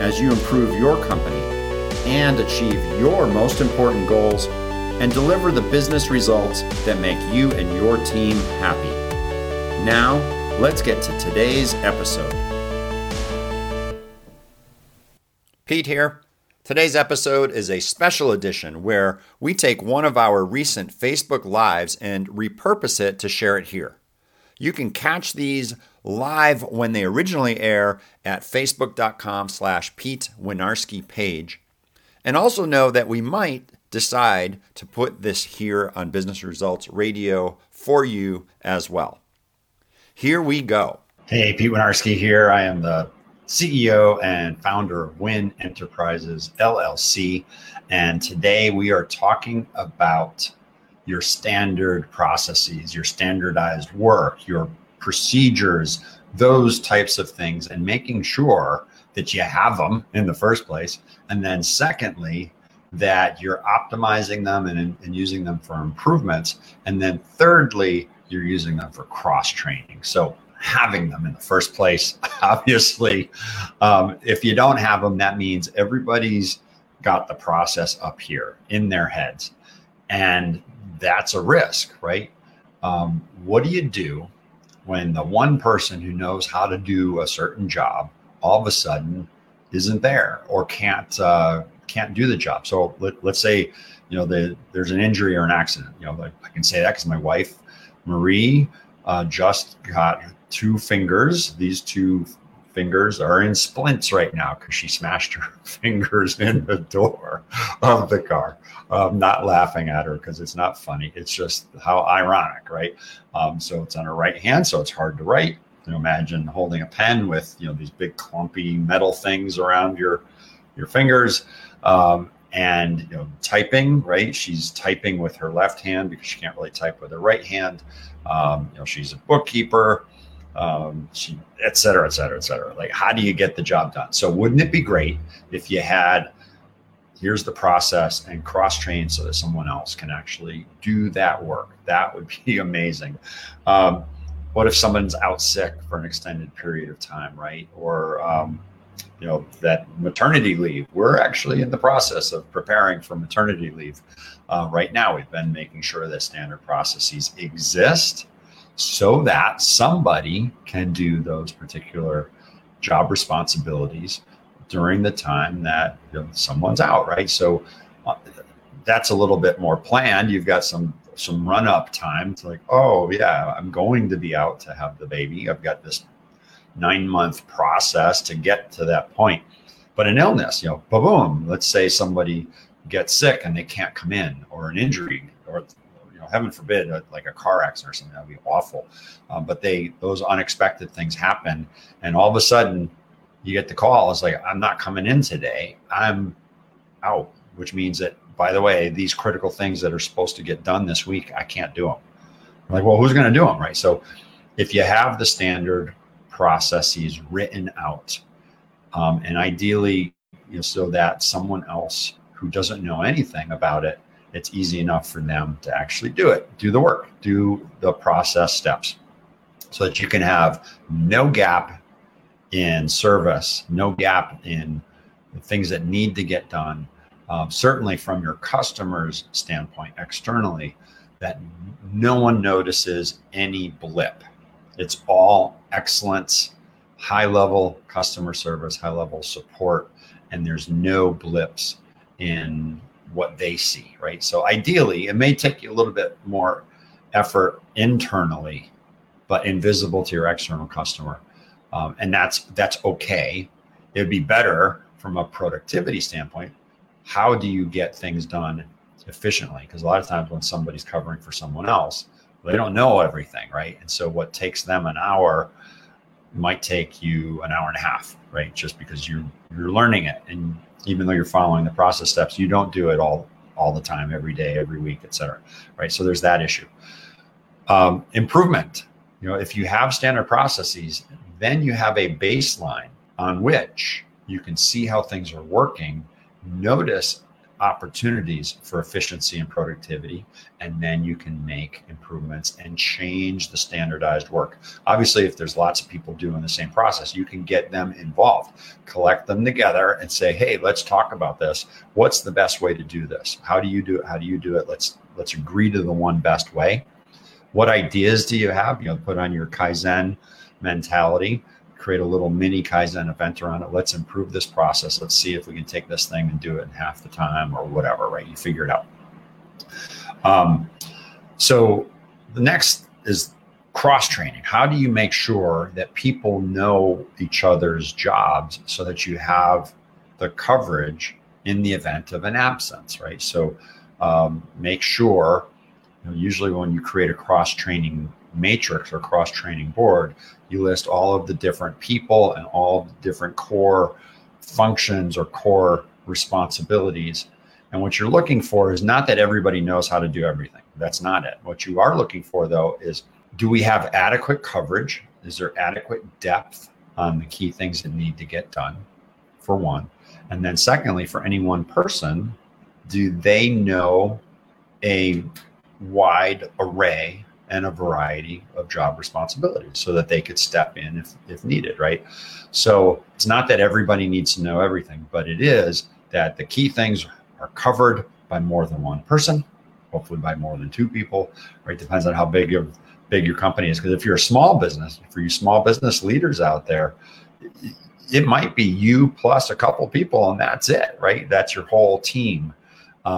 as you improve your company and achieve your most important goals and deliver the business results that make you and your team happy. Now, let's get to today's episode. Pete here. Today's episode is a special edition where we take one of our recent Facebook Lives and repurpose it to share it here. You can catch these live when they originally air at facebook.com/Pete Winarski page. And also know that we might decide to put this here on Business Results Radio for you as well. Here we go. Hey, Pete Winarski here. I am the CEO and founder of Win Enterprises LLC. And today we are talking about your standard processes, your standardized work, your procedures, those types of things, and making sure that you have them in the first place. And then secondly, that you're optimizing them and using them for improvements. And then thirdly, you're using them for cross-training. So having them in the first place, obviously, if you don't have them, that means everybody's got the process up here in their heads. And that's a risk, right? What do you do when the one person who knows how to do a certain job all of a sudden isn't there or can't do the job? So let's say, you know, there's an injury or an accident. You know, like I can say that because my wife, Marie, just got two fingers. These two fingers are in splints right now because she smashed her fingers in the door of the car. I'm not laughing at her because it's not funny. It's just how ironic, right? So it's on her right hand, so it's hard to write. You know, imagine holding a pen with, you know, these big clumpy metal things around your fingers, and, you know, typing, right? She's typing with her left hand because she can't really type with her right hand. You know, she's a bookkeeper. She, et cetera, et cetera, et cetera. Like, how do you get the job done? So wouldn't it be great if you had, here's the process, and cross-train so that someone else can actually do that work? That would be amazing. What if someone's out sick for an extended period of time, right? Or, you know, that maternity leave. We're actually in the process of preparing for maternity leave. Right now, we've been making sure that standard processes exist so that somebody can do those particular job responsibilities during the time that, you know, someone's out, right? So that's a little bit more planned. You've got some run-up time. It's like, oh yeah, I'm going to be out to have the baby. I've got this 9-month process to get to that point. But an illness, you know, ba-boom, let's say somebody gets sick and they can't come in, or an injury, or heaven forbid, like a car accident or something, that'd be awful. But those unexpected things happen. And all of a sudden you get the call. It's like, I'm not coming in today. I'm out, which means that, by the way, these critical things that are supposed to get done this week, I can't do them. I'm like, well, who's going to do them? Right. So if you have the standard processes written out, and ideally, you know, so that someone else who doesn't know anything about it, it's easy enough for them to actually do it, do the work, do the process steps so that you can have no gap in service, no gap in the things that need to get done. Certainly from your customer's standpoint externally, that no one notices any blip. It's all excellence, high level customer service, high level support, and there's no blips in what they see, right? So ideally, it may take you a little bit more effort internally, but invisible to your external customer. And that's okay. It'd be better from a productivity standpoint. How do you get things done efficiently? Because a lot of times when somebody's covering for someone else, they don't know everything, right? And so what takes them an hour might take you an hour and a half, right? Just because you're learning it. And even though you're following the process steps, you don't do it all the time, every day, every week, et cetera, right? So there's that issue. Improvement. You know, if you have standard processes, then you have a baseline on which you can see how things are working, notice opportunities for efficiency and productivity, and then you can make improvements and change the standardized work. Obviously, if there's lots of people doing the same process, you can get them involved, collect them together and say, hey, let's talk about this. What's the best way to do this? How do you do it? How do you do it? Let's agree to the one best way. What ideas do you have? You know, put on your Kaizen mentality. Create a little mini Kaizen event around it. Let's improve this process. Let's see if we can take this thing and do it in half the time or whatever, right? You figure it out. So the next is cross-training. How do you make sure that people know each other's jobs so that you have the coverage in the event of an absence, right? So make sure, you know, usually when you create a cross-training matrix or cross-training board, you list all of the different people and all the different core functions or core responsibilities. And what you're looking for is not that everybody knows how to do everything. That's not it. What you are looking for, though, is do we have adequate coverage? Is there adequate depth on the key things that need to get done, for one? And then secondly, for any one person, do they know a wide array and a variety of job responsibilities so that they could step in if needed, right? So it's not that everybody needs to know everything, but it is that the key things are covered by more than one person, hopefully by more than two people, right? Depends on how big your company is. Because if you're a small business, for you small business leaders out there, it might be you plus a couple people and that's it, right? That's your whole team.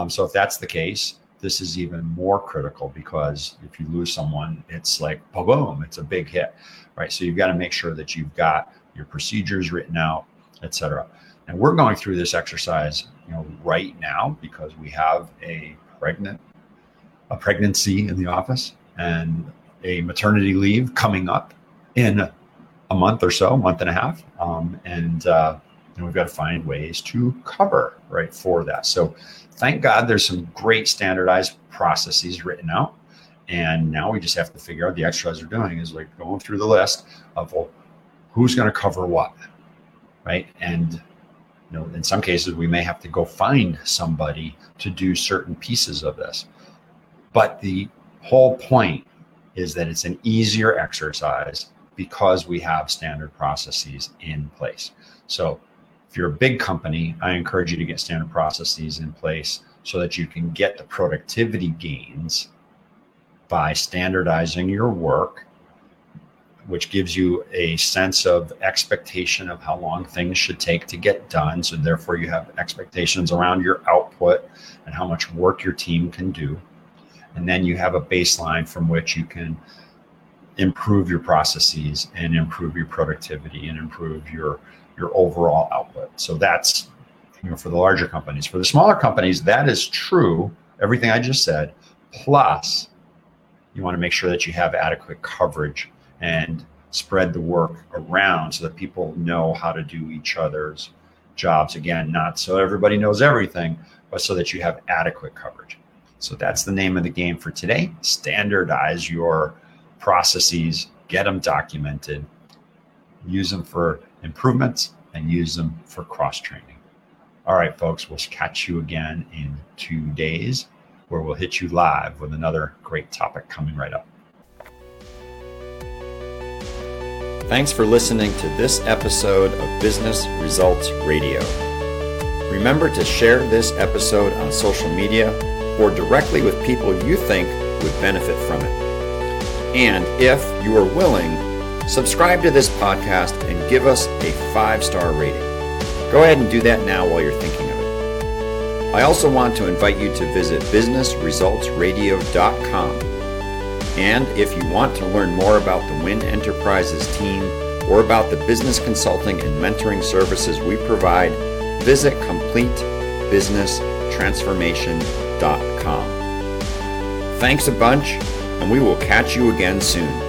So if that's the case, this is even more critical, because if you lose someone, it's like, boom, it's a big hit, right? So you've got to make sure that you've got your procedures written out, et cetera. And we're going through this exercise, you know, right now, because we have a pregnancy in the office and a maternity leave coming up in a month or so, month and a half. And we've got to find ways to cover, right, for that. So thank God there's some great standardized processes written out. And now we just have to figure out, the exercise we're doing is like going through the list of, well, who's going to cover what, right? And, you know, in some cases we may have to go find somebody to do certain pieces of this. But the whole point is that it's an easier exercise because we have standard processes in place. So if you're a big company, I encourage you to get standard processes in place so that you can get the productivity gains by standardizing your work, which gives you a sense of expectation of how long things should take to get done. So therefore you have expectations around your output and how much work your team can do. And then you have a baseline from which you can improve your processes and improve your productivity and improve your overall output. So that's, you know, for the larger companies. For the smaller companies, that is true, everything I just said, plus you want to make sure that you have adequate coverage and spread the work around so that people know how to do each other's jobs. Again, not so everybody knows everything, but so that you have adequate coverage. So that's the name of the game for today. Standardize your processes, get them documented, use them for improvements, and use them for cross-training. All right, folks, we'll catch you again in 2 days where we'll hit you live with another great topic coming right up. Thanks for listening to this episode of Business Results Radio. Remember to share this episode on social media or directly with people you think would benefit from it. And if you are willing, subscribe to this podcast and give us a 5-star rating. Go ahead and do that now while you're thinking of it. I also want to invite you to visit businessresultsradio.com. And if you want to learn more about the Win Enterprises team or about the business consulting and mentoring services we provide, visit completebusinesstransformation.com. Thanks a bunch, and we will catch you again soon.